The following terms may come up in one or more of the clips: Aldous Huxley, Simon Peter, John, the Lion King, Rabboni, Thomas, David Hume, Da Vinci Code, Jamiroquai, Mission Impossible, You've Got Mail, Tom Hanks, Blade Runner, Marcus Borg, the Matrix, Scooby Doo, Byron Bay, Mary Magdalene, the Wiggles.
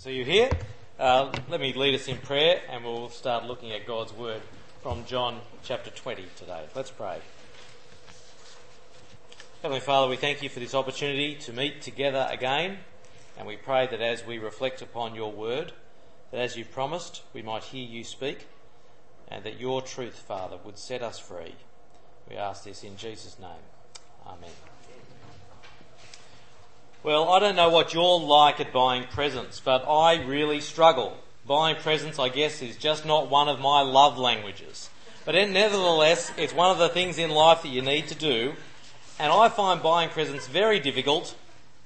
So you hear? Let me lead us in prayer and we'll start looking at God's word from John chapter 20 today. Let's pray. Heavenly Father, we thank you for this opportunity to meet together again, and we pray that as we reflect upon your word, that as you promised, we might hear you speak, and that your truth, Father, would set us free. We ask this in Jesus' name. Amen. Well, I don't know what you're like at buying presents, but I really struggle. Buying presents, I guess, is just not one of my love languages. But nevertheless, it's one of the things in life that you need to do, and I find buying presents very difficult,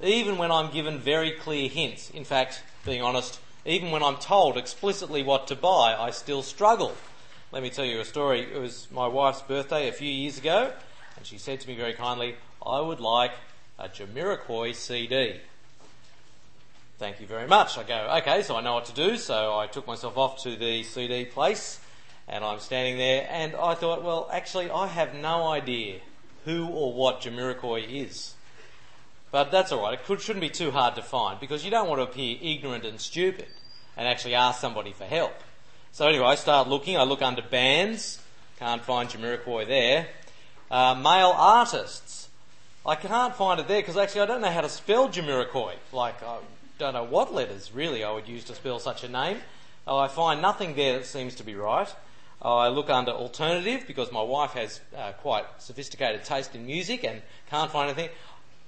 even when I'm given very clear hints. In fact, being honest, even when I'm told explicitly what to buy, I still struggle. Let me tell you a story. It was my wife's birthday a few years ago, and she said to me very kindly, "I would like a Jamiroquai CD." Thank you very much. I go, okay, so I know what to do. So I took myself off to the CD place, and I'm standing there, and I thought, well, actually, I have no idea who or what Jamiroquai is. But that's all right. It shouldn't be too hard to find, because you don't want to appear ignorant and stupid and actually ask somebody for help. So anyway, I start looking. I look under bands. Can't find Jamiroquai there. Male artists. I can't find it there because actually I don't know how to spell Jamiroquai. Like, I don't know what letters really I would use to spell such a name. I find nothing there that seems to be right. I look under alternative because my wife has quite sophisticated taste in music and can't find anything.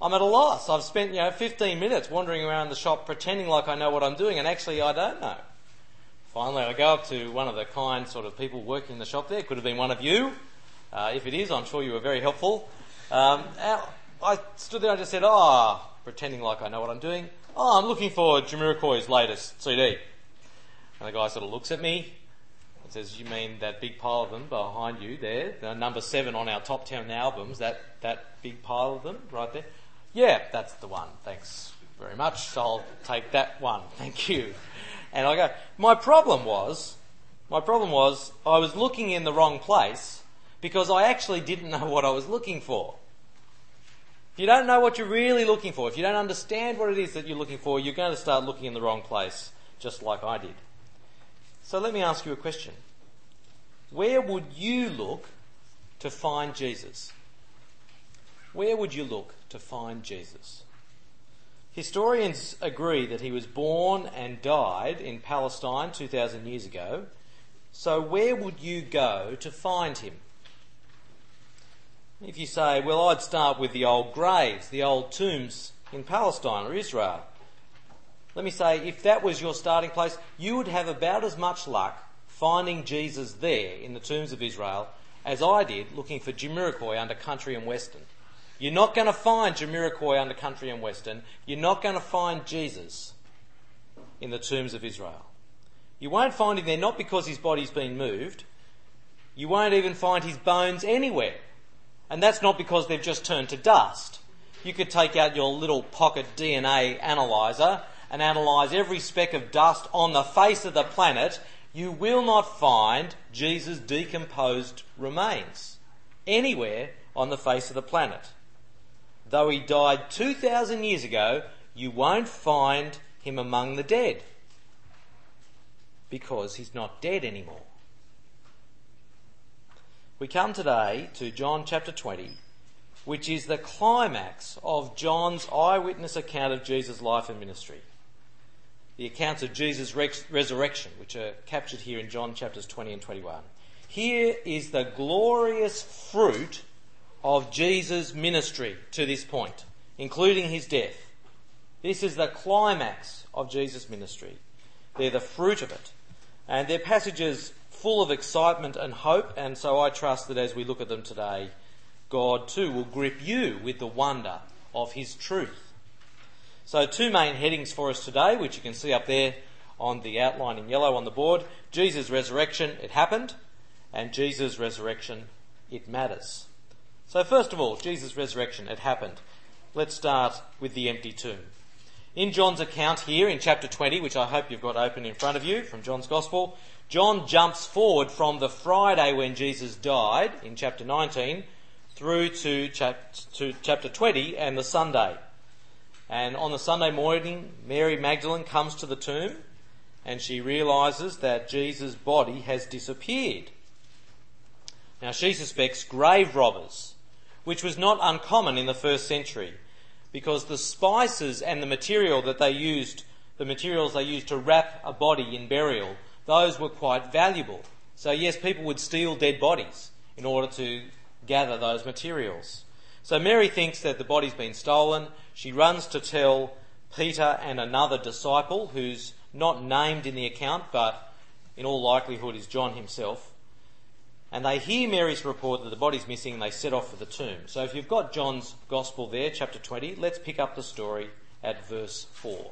I'm at a loss. I've spent 15 minutes wandering around the shop pretending like I know what I'm doing, and actually I don't know. Finally, I go up to one of the kind sort of people working in the shop there. Could have been one of you. If it is, I'm sure you were very helpful. I stood there and just said, pretending like I know what I'm doing. I'm looking for Jamiroquai's latest CD. And the guy sort of looks at me and says, "You mean that big pile of them behind you there? The number 7 on our top 10 albums, that big pile of them right there?" "Yeah, that's the one. Thanks very much. I'll take that one. Thank you." And I go, my problem was I was looking in the wrong place because I actually didn't know what I was looking for. If you don't know what you're really looking for, if you don't understand what it is that you're looking for, you're going to start looking in the wrong place, just like I did. So let me ask you a question. Where would you look to find Jesus? Where would you look to find Jesus? Historians agree that he was born and died in Palestine 2,000 years ago. So where would you go to find him? If you say, well, I'd start with the old graves, the old tombs in Palestine or Israel. Let me say, if that was your starting place, you would have about as much luck finding Jesus there in the tombs of Israel as I did looking for Jamiroquai under country and western. You're not going to find Jamiroquai under country and western. You're not going to find Jesus in the tombs of Israel. You won't find him there, not because his body's been moved. You won't even find his bones anywhere. And that's not because they've just turned to dust. You could take out your little pocket DNA analyzer and analyse every speck of dust on the face of the planet. You will not find Jesus' decomposed remains anywhere on the face of the planet. Though he died 2,000 years ago, you won't find him among the dead because he's not dead anymore. We come today to John chapter 20, which is the climax of John's eyewitness account of Jesus' life and ministry. The accounts of Jesus' resurrection, which are captured here in John chapters 20 and 21. Here is the glorious fruit of Jesus' ministry to this point, including his death. This is the climax of Jesus' ministry. They're the fruit of it. And they're passages full of excitement and hope, and so I trust that as we look at them today, God too will grip you with the wonder of his truth. So two main headings for us today, which you can see up there on the outline in yellow on the board. Jesus' resurrection, it happened, and Jesus' resurrection, it matters. So first of all, Jesus' resurrection, it happened. Let's start with the empty tomb. In John's account here in chapter 20, which I hope you've got open in front of you from John's Gospel, John jumps forward from the Friday when Jesus died in chapter 19 through to chapter 20 and the Sunday. And on the Sunday morning, Mary Magdalene comes to the tomb and she realises that Jesus' body has disappeared. Now, she suspects grave robbers, which was not uncommon in the first century, because the spices and the materials they used to wrap a body in burial, those were quite valuable. So yes, people would steal dead bodies in order to gather those materials. So Mary thinks that the body's been stolen. She runs to tell Peter and another disciple who's not named in the account, but in all likelihood is John himself. And they hear Mary's report that the body's missing and they set off for the tomb. So if you've got John's Gospel there, chapter 20, let's pick up the story at verse 4.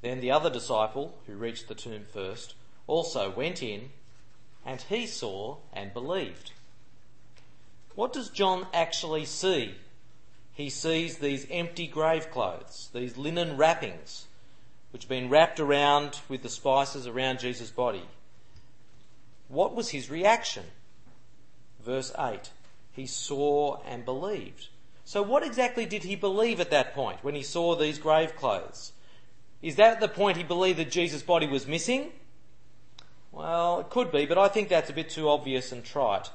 Then the other disciple, who reached the tomb first, also went in, and he saw and believed. What does John actually see? He sees these empty grave clothes, these linen wrappings, which had been wrapped around with the spices around Jesus' body. What was his reaction? Verse 8, he saw and believed. So what exactly did he believe at that point when he saw these grave clothes? Is that the point he believed that Jesus' body was missing? Well, it could be, but I think that's a bit too obvious and trite.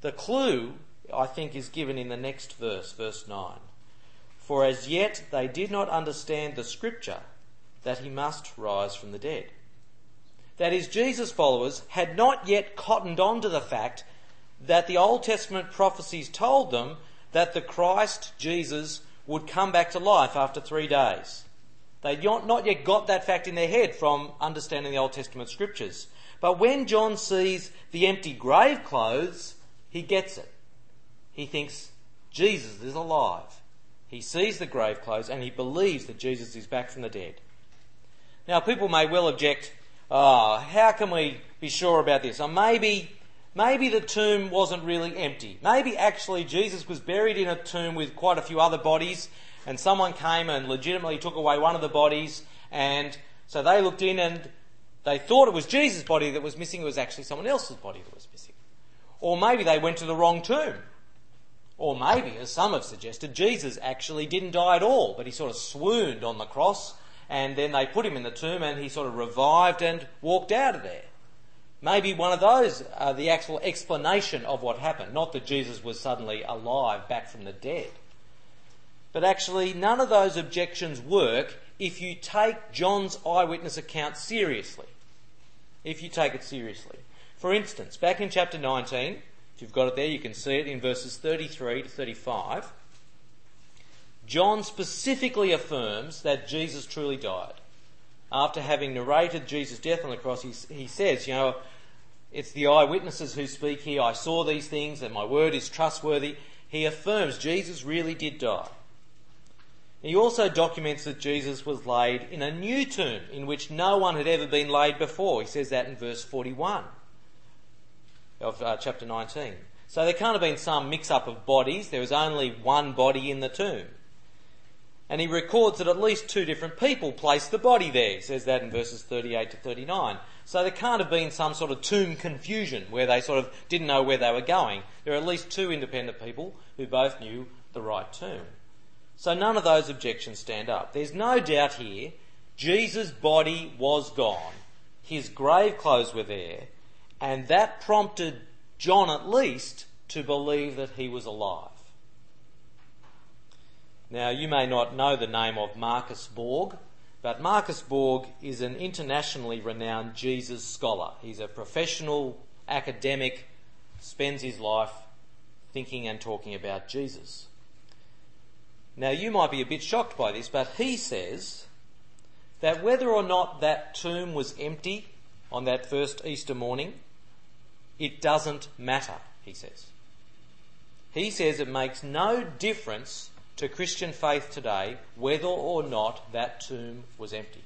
The clue, I think, is given in the next verse, verse 9. For as yet they did not understand the scripture that he must rise from the dead. That is, Jesus' followers had not yet cottoned on to the fact that the Old Testament prophecies told them that the Christ, Jesus, would come back to life after 3 days. They'd not yet got that fact in their head from understanding the Old Testament scriptures. But when John sees the empty grave clothes, he gets it. He thinks Jesus is alive. He sees the grave clothes and he believes that Jesus is back from the dead. Now, people may well object, how can we be sure about this? Or maybe the tomb wasn't really empty. Maybe actually Jesus was buried in a tomb with quite a few other bodies, and someone came and legitimately took away one of the bodies, and so they looked in and they thought it was Jesus' body that was missing. It was actually someone else's body that was missing. Or maybe they went to the wrong tomb. Or maybe, as some have suggested, Jesus actually didn't die at all, but he sort of swooned on the cross, and then they put him in the tomb and he sort of revived and walked out of there. Maybe one of those are the actual explanation of what happened, not that Jesus was suddenly alive back from the dead. But actually, none of those objections work if you take John's eyewitness account seriously. If you take it seriously. For instance, back in chapter 19, if you've got it there, you can see it in verses 33 to 35... John specifically affirms that Jesus truly died. After having narrated Jesus' death on the cross, he says, it's the eyewitnesses who speak here. I saw these things and my word is trustworthy. He affirms Jesus really did die. He also documents that Jesus was laid in a new tomb in which no one had ever been laid before. He says that in verse 41 of chapter 19. So there can't have been some mix-up of bodies. There was only one body in the tomb. And he records that at least 2 different people placed the body there. He says that in verses 38 to 39. So there can't have been some sort of tomb confusion where they sort of didn't know where they were going. There are at least 2 independent people who both knew the right tomb. So none of those objections stand up. There's no doubt here, Jesus' body was gone. His grave clothes were there. And that prompted John, at least, to believe that he was alive. Now, you may not know the name of Marcus Borg, but Marcus Borg is an internationally renowned Jesus scholar. He's a professional academic, spends his life thinking and talking about Jesus. Now, you might be a bit shocked by this, but he says that whether or not that tomb was empty on that first Easter morning, it doesn't matter, he says. He says it makes no difference to Christian faith today, whether or not that tomb was empty.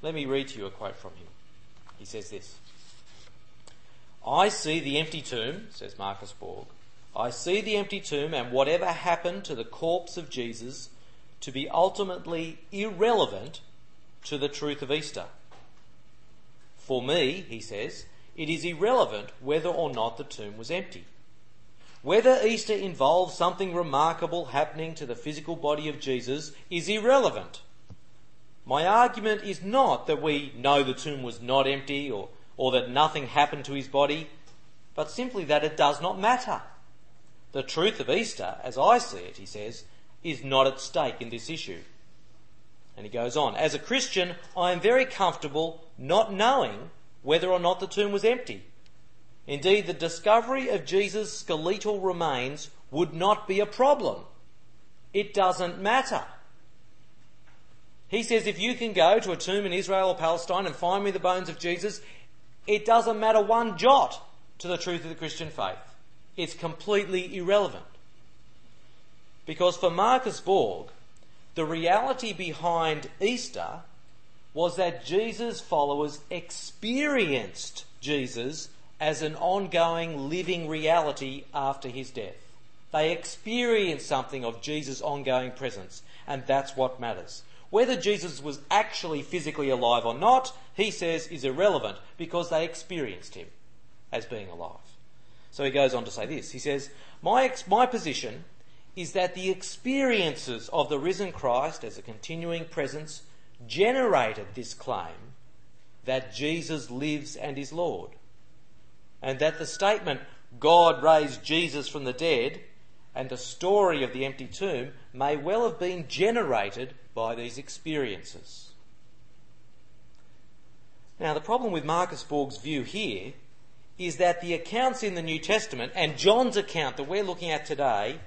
Let me read to you a quote from him. He says this. "I see the empty tomb," says Marcus Borg, "I see the empty tomb and whatever happened to the corpse of Jesus to be ultimately irrelevant to the truth of Easter. For me," he says, "it is irrelevant whether or not the tomb was empty. Whether Easter involves something remarkable happening to the physical body of Jesus is irrelevant. My argument is not that we know the tomb was not empty or that nothing happened to his body, but simply that it does not matter. The truth of Easter, as I see it," he says, "is not at stake in this issue." And he goes on, "As a Christian, I am very comfortable not knowing whether or not the tomb was empty. Indeed, the discovery of Jesus' skeletal remains would not be a problem. It doesn't matter." He says, "If you can go to a tomb in Israel or Palestine and find me the bones of Jesus, it doesn't matter one jot to the truth of the Christian faith. It's completely irrelevant." Because for Marcus Borg, the reality behind Easter was that Jesus' followers experienced Jesus as an ongoing living reality after his death. They experienced something of Jesus' ongoing presence, and that's what matters. Whether Jesus was actually physically alive or not, he says, is irrelevant because they experienced him as being alive. So he goes on to say this. He says, my position is that the experiences of the risen Christ as a continuing presence generated this claim that Jesus lives and is Lord, and that the statement God raised Jesus from the dead and the story of the empty tomb may well have been generated by these experiences. Now, the problem with Marcus Borg's view here is that the accounts in the New Testament and John's account that we're looking at today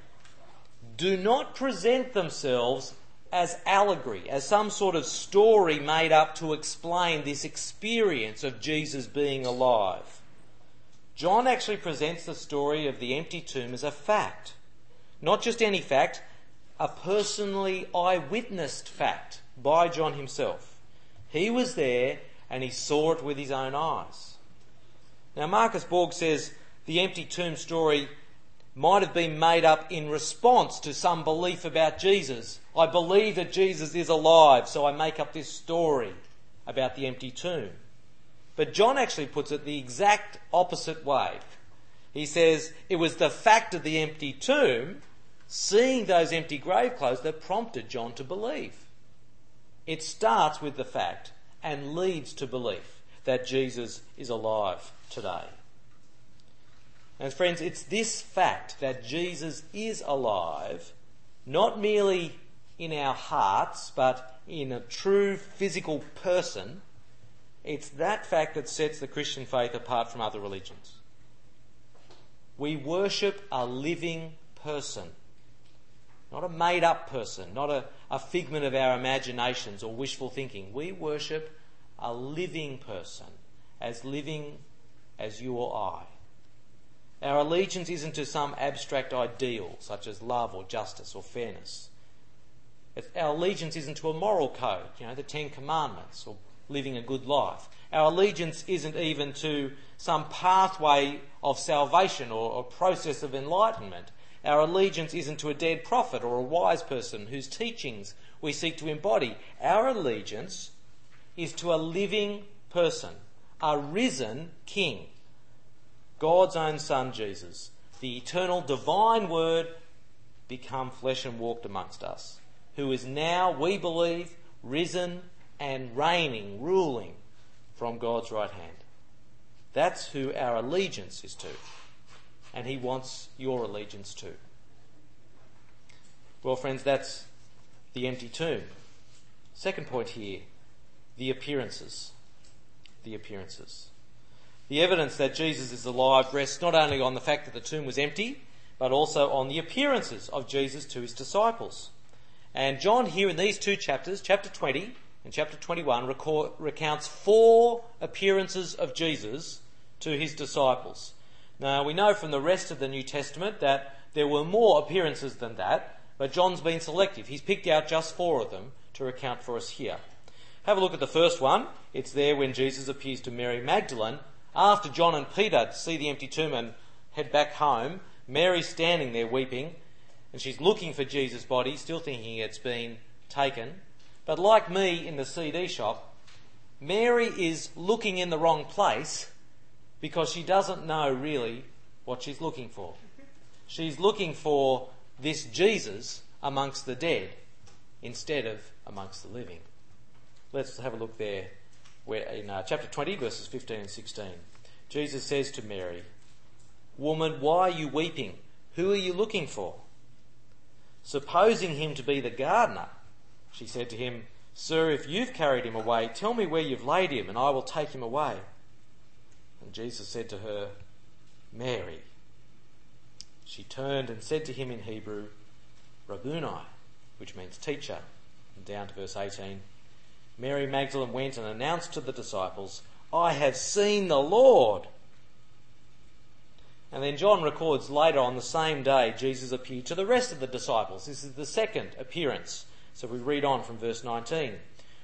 do not present themselves as allegory, as some sort of story made up to explain this experience of Jesus being alive. John actually presents the story of the empty tomb as a fact. Not just any fact, a personally eyewitnessed fact by John himself. He was there and he saw it with his own eyes. Now, Marcus Borg says the empty tomb story might have been made up in response to some belief about Jesus. I believe that Jesus is alive, so I make up this story about the empty tomb. But John actually puts it the exact opposite way. He says it was the fact of the empty tomb, seeing those empty grave clothes, that prompted John to believe. It starts with the fact and leads to belief that Jesus is alive today. And friends, it's this fact that Jesus is alive, not merely in our hearts, but in a true physical person, it's that fact that sets the Christian faith apart from other religions. We worship a living person, not a made-up person, not a figment of our imaginations or wishful thinking. We worship a living person, as living as you or I. Our allegiance isn't to some abstract ideal, such as love or justice or fairness. Our allegiance isn't to a moral code, the Ten Commandments, or living a good life. Our allegiance isn't even to some pathway of salvation or a process of enlightenment. Our allegiance isn't to a dead prophet or a wise person whose teachings we seek to embody. Our allegiance is to a living person, a risen King, God's own Son Jesus, the eternal divine Word become flesh and walked amongst us, who is now, we believe, risen and reigning, ruling from God's right hand. That's who our allegiance is to, and he wants your allegiance to. Well, friends, that's the empty tomb. Second point here, the appearances. The appearances. The evidence that Jesus is alive rests not only on the fact that the tomb was empty, but also on the appearances of Jesus to his disciples. And John here in these two chapters, chapter 20 and chapter 21, recounts 4 appearances of Jesus to his disciples. Now, we know from the rest of the New Testament that there were more appearances than that, But John's been selective. He's picked out just four of them to recount for us here. Have a look at the first one. It's there when Jesus appears to Mary Magdalene. After John and Peter see the empty tomb and head back home, Mary's standing there weeping, and she's looking for Jesus' body, still thinking it's been taken. But like me in the CD shop, Mary is looking in the wrong place because she doesn't know really what she's looking for. She's looking for this Jesus amongst the dead instead of amongst the living. Let's have a look there where in chapter 20, verses 15 and 16. Jesus says to Mary, "Woman, why are you weeping? Who are you looking for?" Supposing him to be the gardener, she said to him, "Sir, if you've carried him away, tell me where you've laid him, and I will take him away." And Jesus said to her, "Mary." She turned and said to him in Hebrew, "Rabboni," which means teacher. And down to verse 18, Mary Magdalene went and announced to the disciples, "I have seen the Lord." And then John records later on the same day Jesus appeared to the rest of the disciples. This is the second appearance. So we read on from verse 19.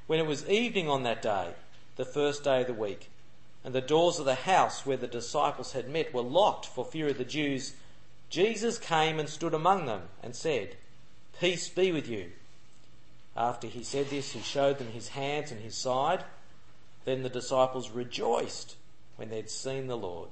"When it was evening on that day, the first day of the week, and the doors of the house where the disciples had met were locked for fear of the Jews, Jesus came and stood among them and said, 'Peace be with you.' After he said this, he showed them his hands and his side. Then the disciples rejoiced when they'd seen the Lord."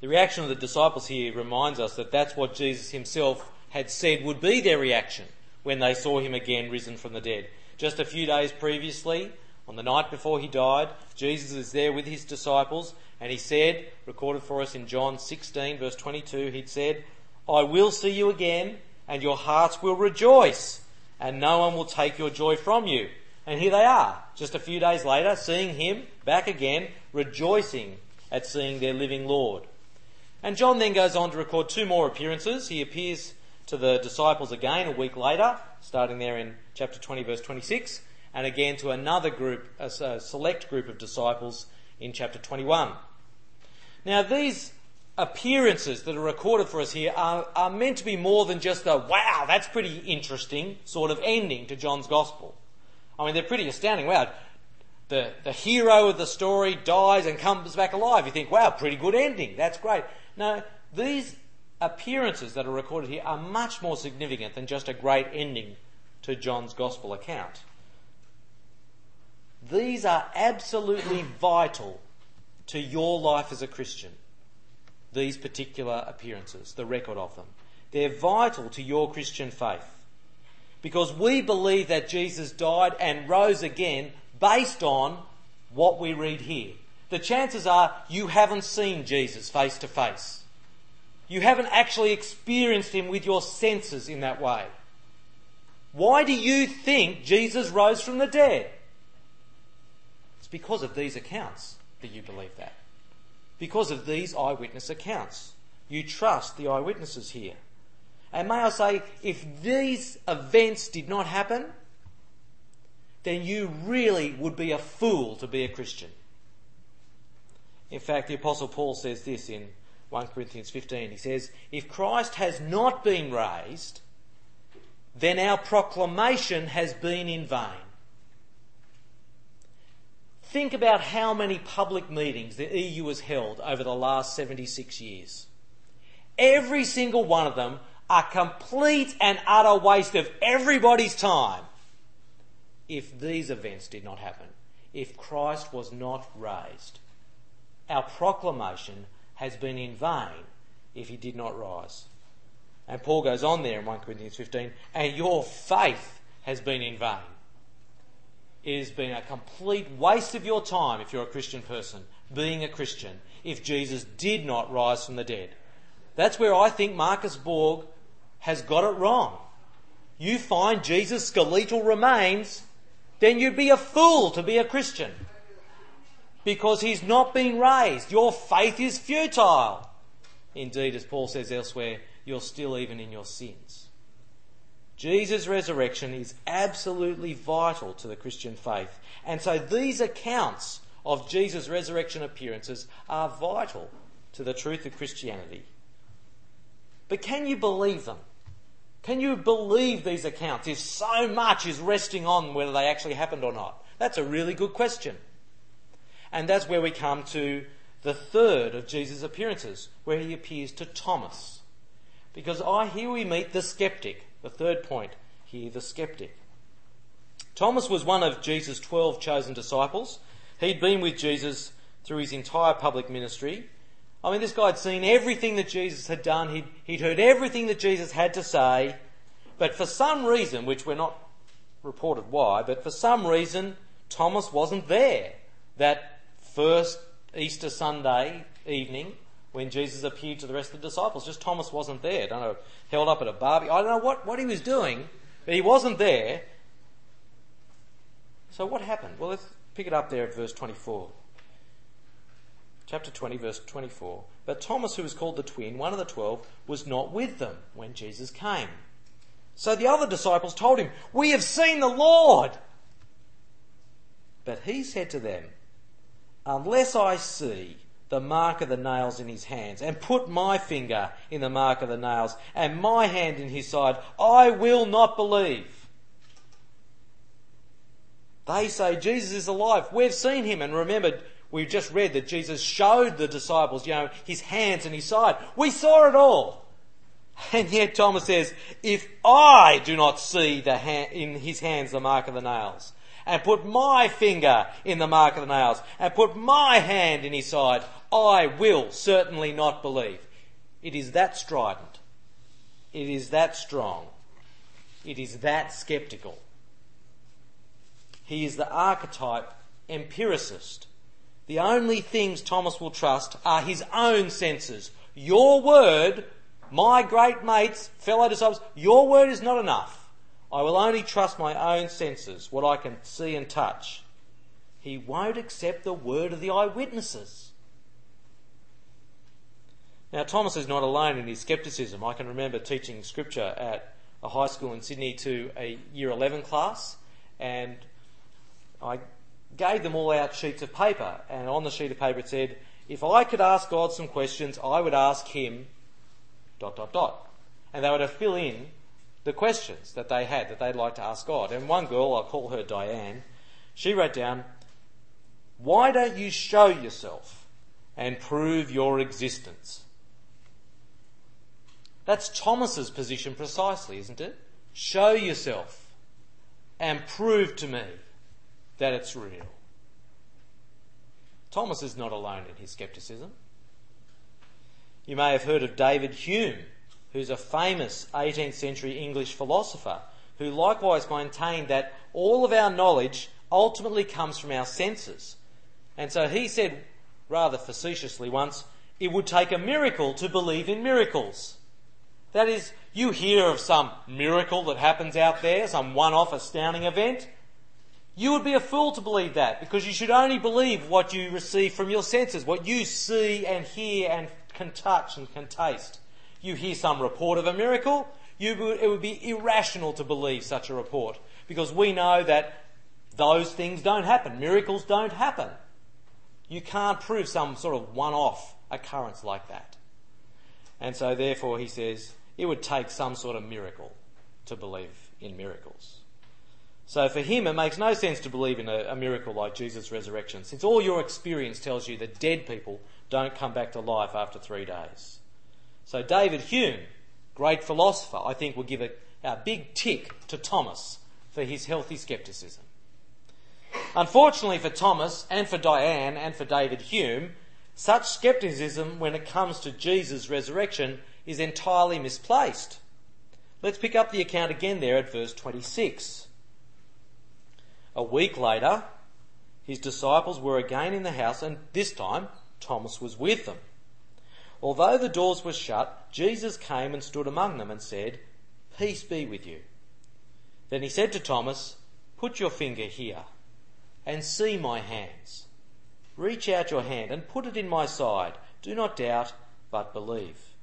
The reaction of the disciples here reminds us that that's what Jesus himself had said would be their reaction when they saw him again risen from the dead. Just a few days previously, on the night before he died, Jesus is there with his disciples, and he said, recorded for us in John 16 verse 22, he'd said, "I will see you again, and your hearts will rejoice, and no one will take your joy from you." And here they are, just a few days later, seeing him back again, rejoicing at seeing their living Lord. And John then goes on to record two more appearances. He appears to the disciples again a week later, starting there in chapter 20, verse 26, and again to another group, a select group of disciples in chapter 21. Now, these appearances that are recorded for us here are meant to be more than just a, "Wow, that's pretty interesting" sort of ending to John's gospel. I mean, they're pretty astounding. Wow, the hero of the story dies and comes back alive. You think, wow, pretty good ending, that's great. No, these appearances that are recorded here are much more significant than just a great ending to John's gospel account. These are absolutely vital to your life as a Christian, these particular appearances, the record of them. They're vital to your Christian faith because we believe that Jesus died and rose again based on what we read here. The chances are you haven't seen Jesus face to face. You haven't actually experienced him with your senses in that way. Why do you think Jesus rose from the dead? It's because of these accounts that you believe that. Because of these eyewitness accounts. You trust the eyewitnesses here. And may I say, if these events did not happen, then you really would be a fool to be a Christian. In fact, the Apostle Paul says this in 1 Corinthians 15. He says, "If Christ has not been raised, then our proclamation has been in vain." Think about how many public meetings the EU has held over the last 76 years. Every single one of them a complete and utter waste of everybody's time if these events did not happen, if Christ was not raised. Our proclamation has been in vain if he did not rise. And Paul goes on there in 1 Corinthians 15, "And your faith has been in vain." It has been a complete waste of your time if you're a Christian person, being a Christian, if Jesus did not rise from the dead. That's where I think Marcus Borg has got it wrong. You find Jesus' skeletal remains, then you'd be a fool to be a Christian. Because he's not been raised. Your faith is futile. Indeed, as Paul says elsewhere, you're still even in your sins. Jesus' resurrection is absolutely vital to the Christian faith. And so these accounts of Jesus' resurrection appearances are vital to the truth of Christianity. But can you believe them? Can you believe these accounts if so much is resting on whether they actually happened or not? That's a really good question. And that's where we come to the third of Jesus' appearances, where he appears to Thomas. Because here we meet the skeptic, the third point here, the skeptic. Thomas was one of Jesus' 12 chosen disciples. He'd been with Jesus through his entire public ministry. I mean, this guy had seen everything that Jesus had done. He'd heard everything that Jesus had to say. But for some reason, which we're not reported why, but for some reason, Thomas wasn't there that first Easter Sunday evening when Jesus appeared to the rest of the disciples. Just Thomas wasn't there. I don't know, held up at a barbecue. I don't know what he was doing, but he wasn't there. So what happened? Well, let's pick it up there at verse 24. Chapter 20, verse 24. But Thomas, who was called the twin, one of the 12, was not with them when Jesus came. So the other disciples told him, "We have seen the Lord." But he said to them, "Unless I see the mark of the nails in his hands and put my finger in the mark of the nails and my hand in his side, I will not believe." They say Jesus is alive. We've seen him, and remembered, we've just read that Jesus showed the disciples, his hands and his side. We saw it all. And yet Thomas says, "If I do not see in his hands the mark of the nails and put my finger in the mark of the nails and put my hand in his side, I will certainly not believe." It is that strident. It is that strong. It is that sceptical. He is the archetype empiricist. The only things Thomas will trust are his own senses. Your word, my great mates, fellow disciples, your word is not enough. I will only trust my own senses, what I can see and touch. He won't accept the word of the eyewitnesses. Now, Thomas is not alone in his scepticism. I can remember teaching scripture at a high school in Sydney to a year 11 class, and I gave them all out sheets of paper, and on the sheet of paper it said, "If I could ask God some questions, I would ask him ... And they would have fill in the questions that they had, that they'd like to ask God. And one girl, I'll call her Diane, she wrote down, "Why don't you show yourself and prove your existence?" That's Thomas's position precisely, isn't it? Show yourself and prove to me that it's real. Thomas is not alone in his scepticism. You may have heard of David Hume, who's a famous 18th century English philosopher, who likewise maintained that all of our knowledge ultimately comes from our senses. And so he said, rather facetiously once, it would take a miracle to believe in miracles. That is, you hear of some miracle that happens out there, some one-off astounding event, you would be a fool to believe that, because you should only believe what you receive from your senses, what you see and hear and can touch and can taste. You hear some report of a miracle, it would be irrational to believe such a report, because we know that those things don't happen. Miracles don't happen. You can't prove some sort of one-off occurrence like that. And so therefore, he says, it would take some sort of miracle to believe in miracles. So for him, it makes no sense to believe in a miracle like Jesus' resurrection, since all your experience tells you that dead people don't come back to life after 3 days. So David Hume, great philosopher, I think will give a big tick to Thomas for his healthy scepticism. Unfortunately for Thomas and for Diane and for David Hume, such scepticism when it comes to Jesus' resurrection is entirely misplaced. Let's pick up the account again there at verse 26. A week later, his disciples were again in the house, and this time Thomas was with them. Although the doors were shut, Jesus came and stood among them and said, "Peace be with you." Then he said to Thomas, "Put your finger here and see my hands. Reach out your hand and put it in my side. Do not doubt, but believe."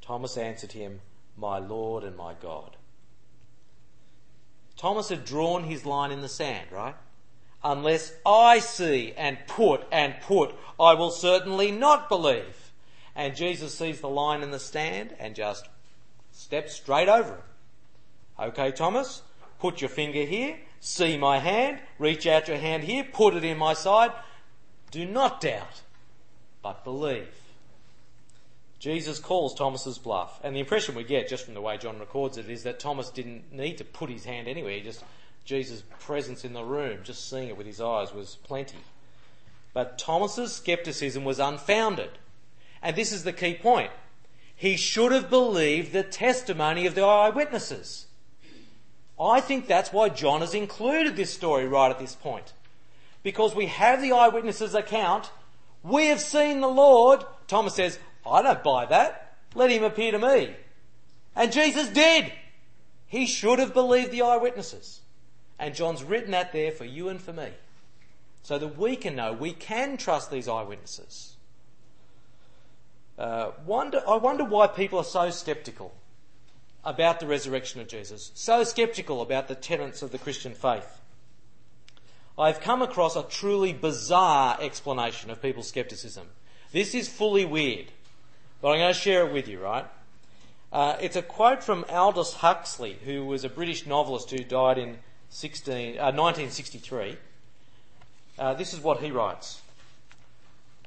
Thomas answered him, "My Lord and my God." Thomas had drawn his line in the sand, right? "Unless I see and put, I will certainly not believe." And Jesus sees the line in the sand and just Step straight over it. Okay, Thomas, put your finger here, see my hand, reach out your hand here, put it in my side. Do not doubt, but believe. Jesus calls Thomas's bluff. And the impression we get just from the way John records it is that Thomas didn't need to put his hand anywhere. Jesus' presence in the room, just seeing it with his eyes, was plenty. But Thomas's scepticism was unfounded. And this is the key point. He should have believed the testimony of the eyewitnesses. I think that's why John has included this story right at this point. Because we have the eyewitnesses' account. We have seen the Lord. Thomas says, I don't buy that. Let him appear to me. And Jesus did. He should have believed the eyewitnesses. And John's written that there for you and for me. So that we can know we can trust these eyewitnesses. I wonder why people are so sceptical about the resurrection of Jesus. So sceptical about the tenets of the Christian faith. I've come across a truly bizarre explanation of people's scepticism. This is fully weird, but I'm going to share it with you, right? It's a quote from Aldous Huxley, who was a British novelist who died in 1963. This is what he writes.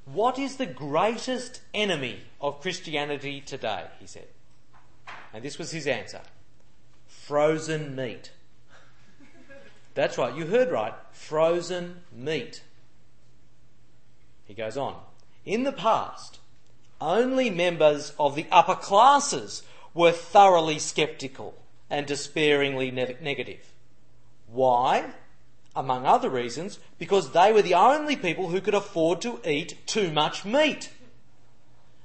What is the greatest enemy of Christianity today, he said. And this was his answer. Frozen meat. That's right, you heard right. Frozen meat. He goes on. In the past, only members of the upper classes were thoroughly sceptical and despairingly negative. Why? Among other reasons, because they were the only people who could afford to eat too much meat.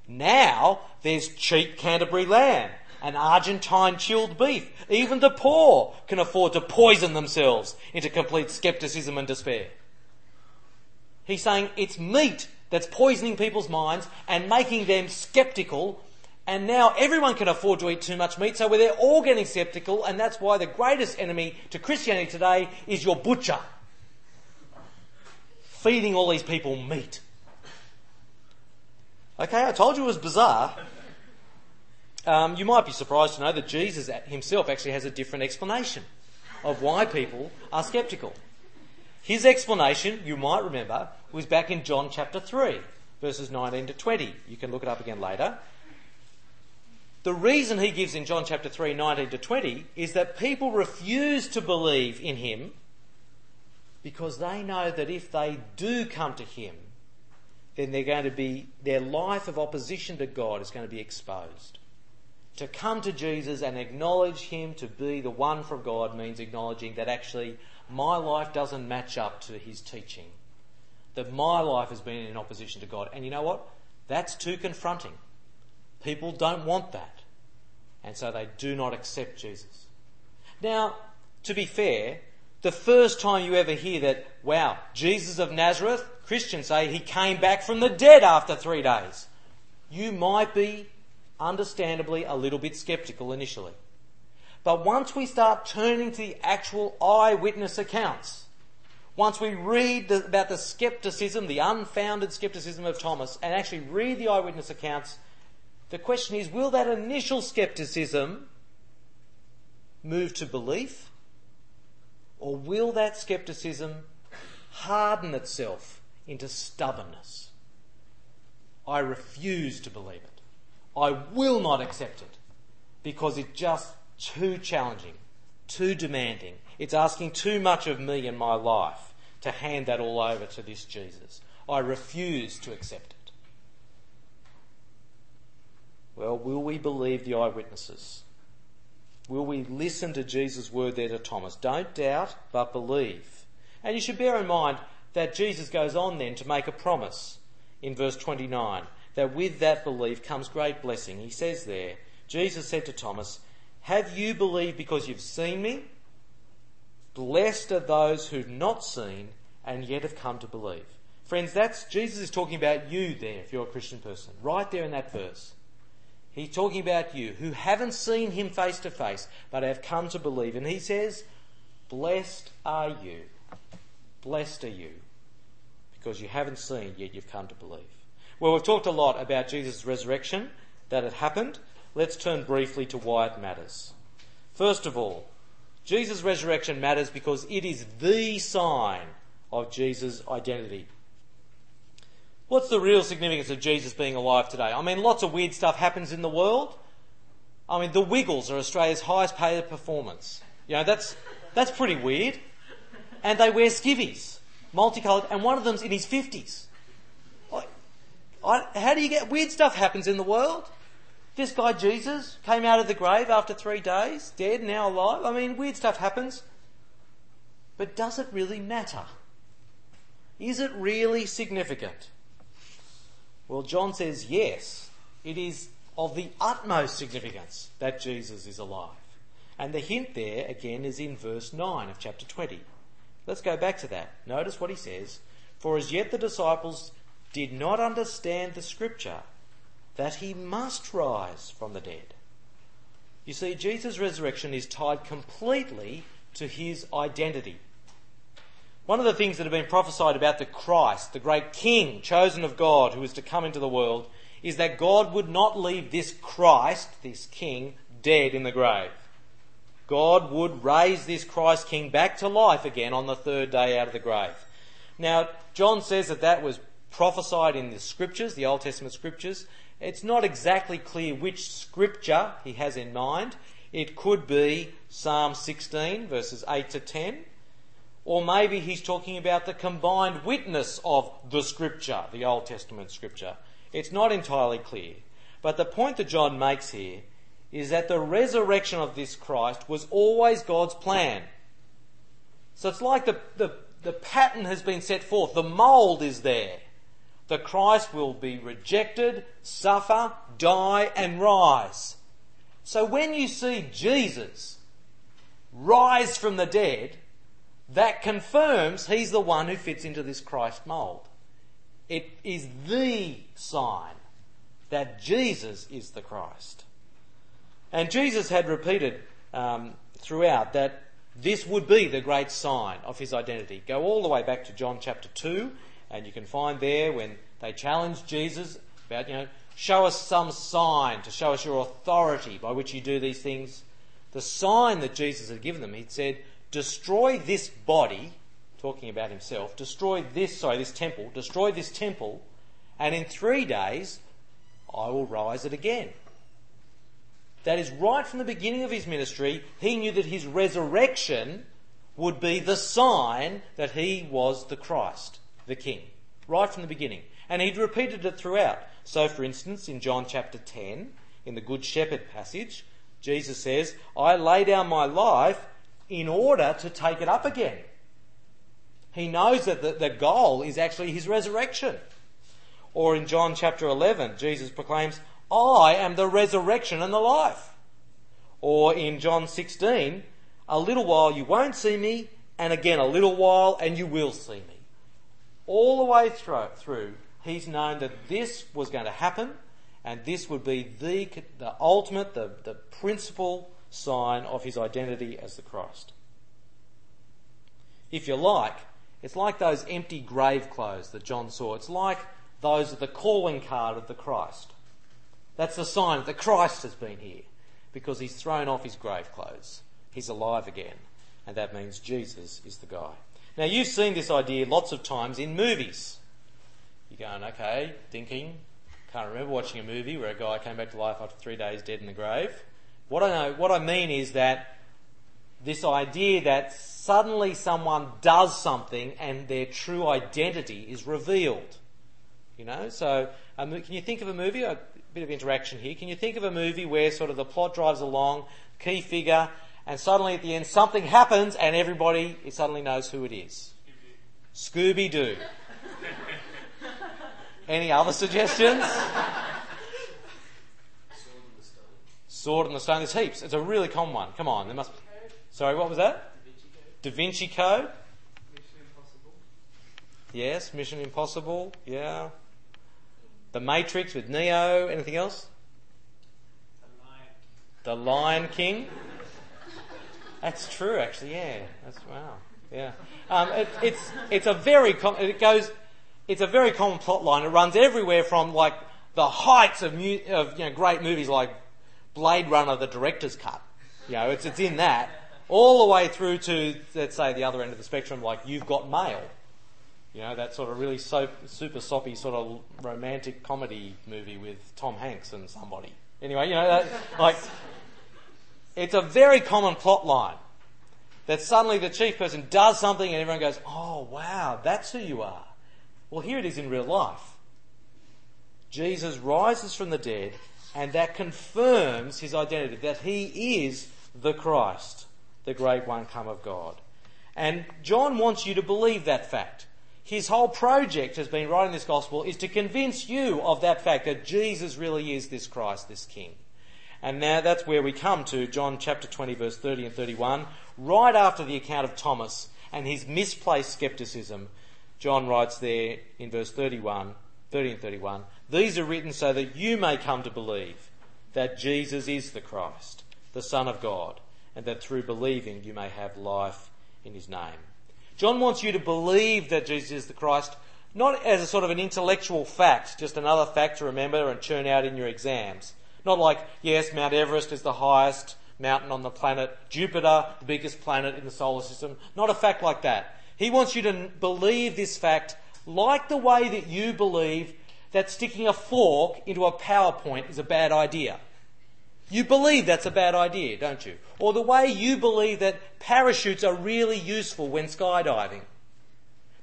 Now there's cheap Canterbury lamb and Argentine chilled beef. Even the poor can afford to poison themselves into complete scepticism and despair. He's saying it's meat that's poisoning people's minds and making them sceptical. And now everyone can afford to eat too much meat, so they're all getting sceptical, and that's why the greatest enemy to Christianity today is your butcher. Feeding all these people meat. Okay, I told you it was bizarre. You might be surprised to know that Jesus himself actually has a different explanation of why people are sceptical. His explanation, you might remember, was back in John chapter 3, verses 19 to 20. You can look it up again later. The reason he gives in John chapter 3, 19 to 20, is that people refuse to believe in him because they know that if they do come to him, then their life of opposition to God is going to be exposed. To come to Jesus and acknowledge him to be the one from God means acknowledging that actually my life doesn't match up to his teaching. That my life has been in opposition to God. And you know what? That's too confronting. People don't want that. And so they do not accept Jesus. Now, to be fair, the first time you ever hear that, wow, Jesus of Nazareth, Christians say he came back from the dead after 3 days, you might be understandably a little bit sceptical initially. But once we start turning to the actual eyewitness accounts, once we read about the scepticism, the unfounded scepticism of Thomas, and actually read the eyewitness accounts, the question is, will that initial scepticism move to belief? Or will that scepticism harden itself into stubbornness? I refuse to believe it. I will not accept it because it's just too challenging, too demanding. It's asking too much of me and my life to hand that all over to this Jesus. I refuse to accept it. Well, will we believe the eyewitnesses? Will we listen to Jesus' word there to Thomas? Don't doubt, but believe. And you should bear in mind that Jesus goes on then to make a promise in verse 29, that with that belief comes great blessing. He says there, Jesus said to Thomas, have you believed because you've seen me? Blessed are those who've not seen and yet have come to believe. Friends, that's Jesus is talking about you there, if you're a Christian person. Right there in that verse. He's talking about you who haven't seen him face to face but have come to believe. And he says, blessed are you. Blessed are you. Because you haven't seen yet you've come to believe. Well, we've talked a lot about Jesus' resurrection, that it happened. let's turn briefly to why it matters. First of all, Jesus' resurrection matters because it is the sign of Jesus' identity. What's the real significance of Jesus being alive today? I mean, lots of weird stuff happens in the world. I mean, the Wiggles are Australia's highest paid performance. You know, that's pretty weird. And they wear skivvies, multicoloured, and one of them's in his 50s. How do you get... Weird stuff happens in the world. This guy Jesus came out of the grave after 3 days, dead, now alive. I mean, weird stuff happens. But does it really matter? Is it really significant? Well, John says yes. It is of the utmost significance that Jesus is alive. And the hint there, again, is in verse 9 of chapter 20. Let's go back to that. Notice what he says. For as yet the disciples did not understand the scripture that he must rise from the dead. You see, Jesus' resurrection is tied completely to his identity. One of the things that have been prophesied about the Christ, the great King, chosen of God, who is to come into the world, is that God would not leave this Christ, this King, dead in the grave. God would raise this Christ King back to life again on the third day out of the grave. Now, John says that was prophesied in the scriptures, the Old Testament scriptures. It's not exactly clear which scripture he has in mind. It could be Psalm 16, verses 8 to 10. Or maybe he's talking about the combined witness of the scripture, the Old Testament scripture. It's not entirely clear. But the point that John makes here is that the resurrection of this Christ was always God's plan. So it's like the pattern has been set forth. The mould is there. The Christ will be rejected, suffer, die and rise. So when you see Jesus rise from the dead, that confirms he's the one who fits into this Christ mould. It is the sign that Jesus is the Christ. And Jesus had repeated throughout that this would be the great sign of his identity. Go all the way back to John chapter 2, and you can find there when they challenged Jesus about, show us some sign to show us your authority by which you do these things. The sign that Jesus had given them, he'd said, destroy this body, talking about himself, destroy this temple, and in 3 days I will rise it again. That is, right from the beginning of his ministry, he knew that his resurrection would be the sign that he was the Christ, the King, right from the beginning. And he'd repeated it throughout. So, for instance, in John chapter 10, in the Good Shepherd passage, Jesus says, I lay down my life in order to take it up again. He knows that the goal is actually his resurrection. Or in John chapter 11, Jesus proclaims, I am the resurrection and the life. Or in John 16, a little while you won't see me, and again a little while and you will see me. All the way through, he's known that this was going to happen, and this would be the ultimate, the principal sign of his identity as the Christ. If you like, it's like those empty grave clothes that John saw. It's like those are the calling card of the Christ. That's the sign that the Christ has been here, because he's thrown off his grave clothes. He's alive again, and that means Jesus is the guy. Now, you've seen this idea lots of times in movies. You're going, okay, thinking, can't remember watching a movie where a guy came back to life after 3 days dead in the grave. What I mean is that this idea that suddenly someone does something and their true identity is revealed. So can you think of a movie? A bit of interaction here. Can you think of a movie where sort of the plot drives along, key figure, and suddenly at the end something happens and everybody suddenly knows who it is? Scooby Doo. Any other suggestions? Sword in the Stone. There's heaps. It's a really common one. Come on, there must be. Sorry, what was that? Da Vinci Code. Mission Impossible. Yes, Mission Impossible. Yeah. The Matrix with Neo. Anything else? The Lion King. That's true, actually. Yeah. That's wow. Yeah. It's a very common plot line. It runs everywhere from like the heights of great movies like Blade Runner, the director's cut. You know, it's in that. All the way through to, let's say, the other end of the spectrum, like You've Got Mail. You know, that sort of really super soppy sort of romantic comedy movie with Tom Hanks and somebody. Anyway, you know, that, like, it's a very common plot line that suddenly the chief person does something and everyone goes, oh, wow, that's who you are. Well, here it is in real life. Jesus rises from the dead, and that confirms his identity, that he is the Christ, the great one come of God. And John wants you to believe that fact. His whole project has been writing this gospel is to convince you of that fact, that Jesus really is this Christ, this King. And now that's where we come to John chapter 20, verse 30 and 31, right after the account of Thomas and his misplaced scepticism. John writes there in verse 30 and 31, these are written so that you may come to believe that Jesus is the Christ, the Son of God, and that through believing you may have life in his name. John wants you to believe that Jesus is the Christ, not as a sort of an intellectual fact, just another fact to remember and churn out in your exams. Not like, yes, Mount Everest is the highest mountain on the planet, Jupiter, the biggest planet in the solar system. Not a fact like that. He wants you to believe this fact like the way that you believe that sticking a fork into a PowerPoint is a bad idea. You believe that's a bad idea, don't you? Or the way you believe that parachutes are really useful when skydiving.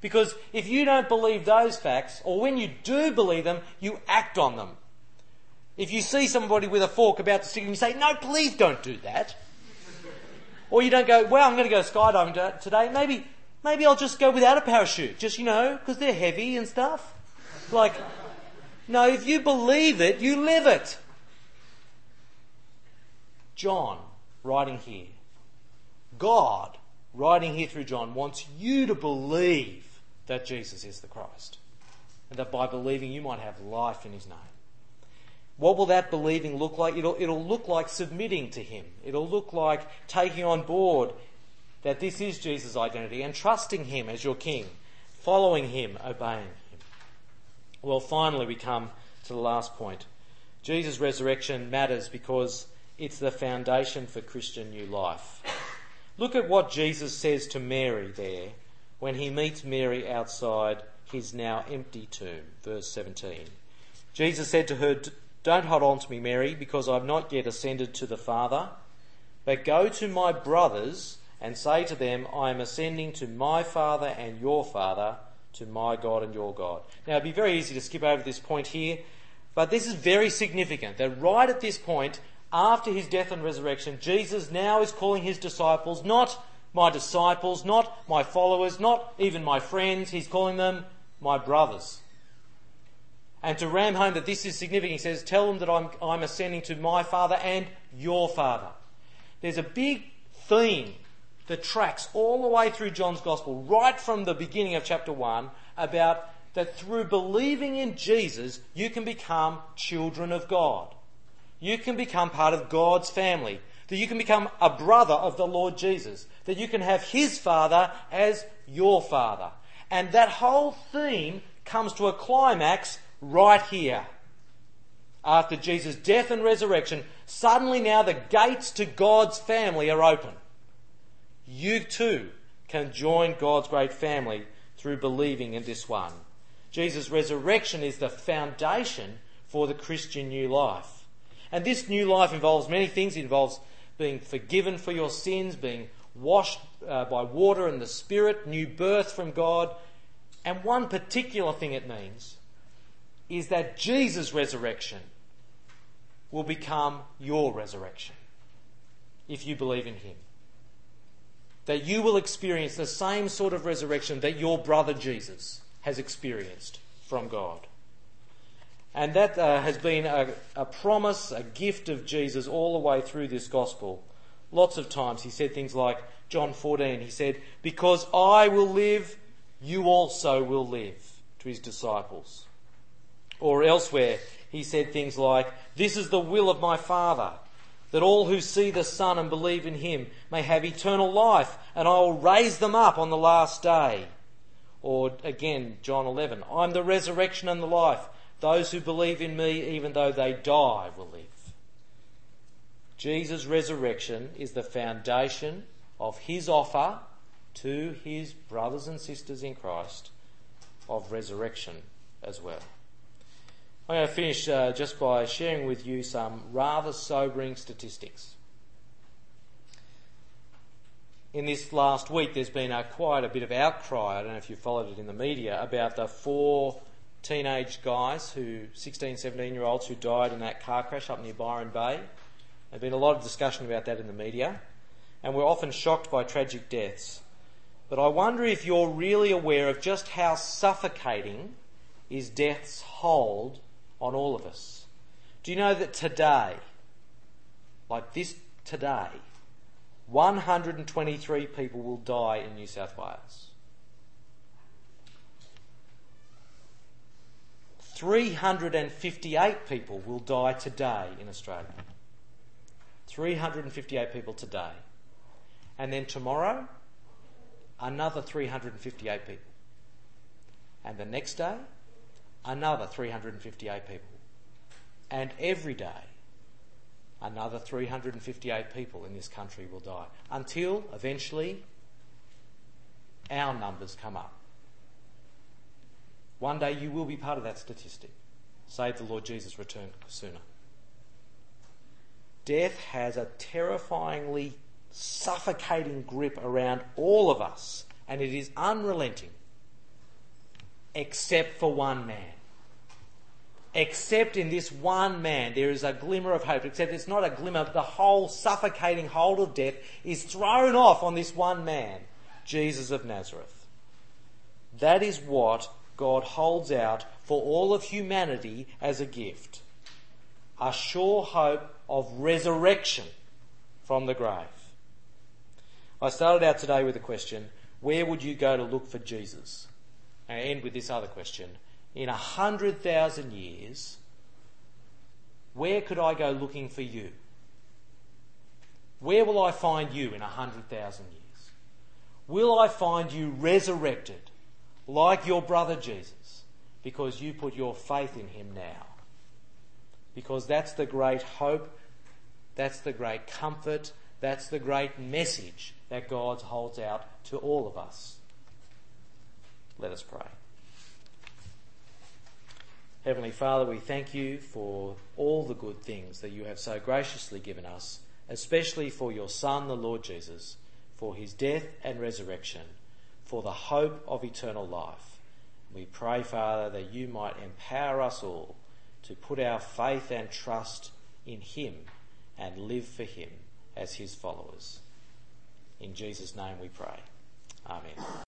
Because if you don't believe those facts, or when you do believe them, you act on them. If you see somebody with a fork about to stick and you say, no, please don't do that. Or you don't go, well, I'm going to go skydiving today. Maybe I'll just go without a parachute. Just, you know, because they're heavy and stuff. Like, no, if you believe it, you live it. John, writing here, God, writing here through John, wants you to believe that Jesus is the Christ, and that by believing you might have life in his name. What will that believing look like? It'll look like submitting to him. It'll look like taking on board that this is Jesus' identity and trusting him as your king, following him, obeying him. Well, finally, we come to the last point. Jesus' resurrection matters because it's the foundation for Christian new life. Look at what Jesus says to Mary there when he meets Mary outside his now empty tomb. Verse 17. Jesus said to her, don't hold on to me, Mary, because I've not yet ascended to the Father. But go to my brothers and say to them, I am ascending to my Father and your Father, to my God and your God. Now, it'd be very easy to skip over this point here, but this is very significant, that right at this point, after his death and resurrection, Jesus now is calling his disciples, not my disciples, not my followers, not even my friends. He's calling them my brothers. And to ram home that this is significant, he says, tell them that I'm ascending to my Father and your Father. There's a big theme that tracks all the way through John's Gospel, right from the beginning of chapter 1, about that through believing in Jesus, you can become children of God. You can become part of God's family. That you can become a brother of the Lord Jesus. That you can have his Father as your Father. And that whole theme comes to a climax right here. After Jesus' death and resurrection, suddenly now the gates to God's family are open. You too can join God's great family through believing in this one. Jesus' resurrection is the foundation for the Christian new life. And this new life involves many things. It involves being forgiven for your sins, being washed by water and the Spirit, new birth from God. And one particular thing it means is that Jesus' resurrection will become your resurrection if you believe in him. That you will experience the same sort of resurrection that your brother Jesus has experienced from God. And that has been a promise, a gift of Jesus all the way through this gospel. Lots of times he said things like John 14, he said, because I will live, you also will live, to his disciples. Or elsewhere, he said things like, this is the will of my Father, that all who see the Son and believe in him may have eternal life, and I will raise them up on the last day. Or again, John 11, I'm the resurrection and the life. Those who believe in me, even though they die, will live. Jesus' resurrection is the foundation of his offer to his brothers and sisters in Christ of resurrection as well. I'm going to finish just by sharing with you some rather sobering statistics. In this last week, there's been quite a bit of outcry, I don't know if you followed it in the media, about the 4 teenage guys, 16, 17-year-olds, who died in that car crash up near Byron Bay. There's been a lot of discussion about that in the media, and we're often shocked by tragic deaths. But I wonder if you're really aware of just how suffocating is death's hold on all of us. Do you know that today, like this today, 123 people will die in New South Wales? 358 people will die today in Australia. 358 people today. And then tomorrow, another 358 people. And the next day, another 358 people. And every day, another 358 people in this country will die, until eventually our numbers come up. One day you will be part of that statistic, save the Lord Jesus return sooner. Death has a terrifyingly suffocating grip around all of us, and it is unrelenting, except for one man. Except in this one man there is a glimmer of hope, except it's not a glimmer, the whole suffocating hold of death is thrown off on this one man, Jesus of Nazareth. That is what God holds out for all of humanity as a gift, a sure hope of resurrection from the grave. I started out today with the question, where would you go to look for Jesus? And I end with this other question. In 100,000 years, where could I go looking for you? Where will I find you in 100,000 years? Will I find you resurrected like your brother Jesus, because you put your faith in him now? Because that's the great hope, that's the great comfort, that's the great message that God holds out to all of us. Let us pray. Heavenly Father, we thank you for all the good things that you have so graciously given us, especially for your Son, the Lord Jesus, for his death and resurrection, for the hope of eternal life. We pray, Father, that you might empower us all to put our faith and trust in him and live for him as his followers. In Jesus' name we pray. Amen.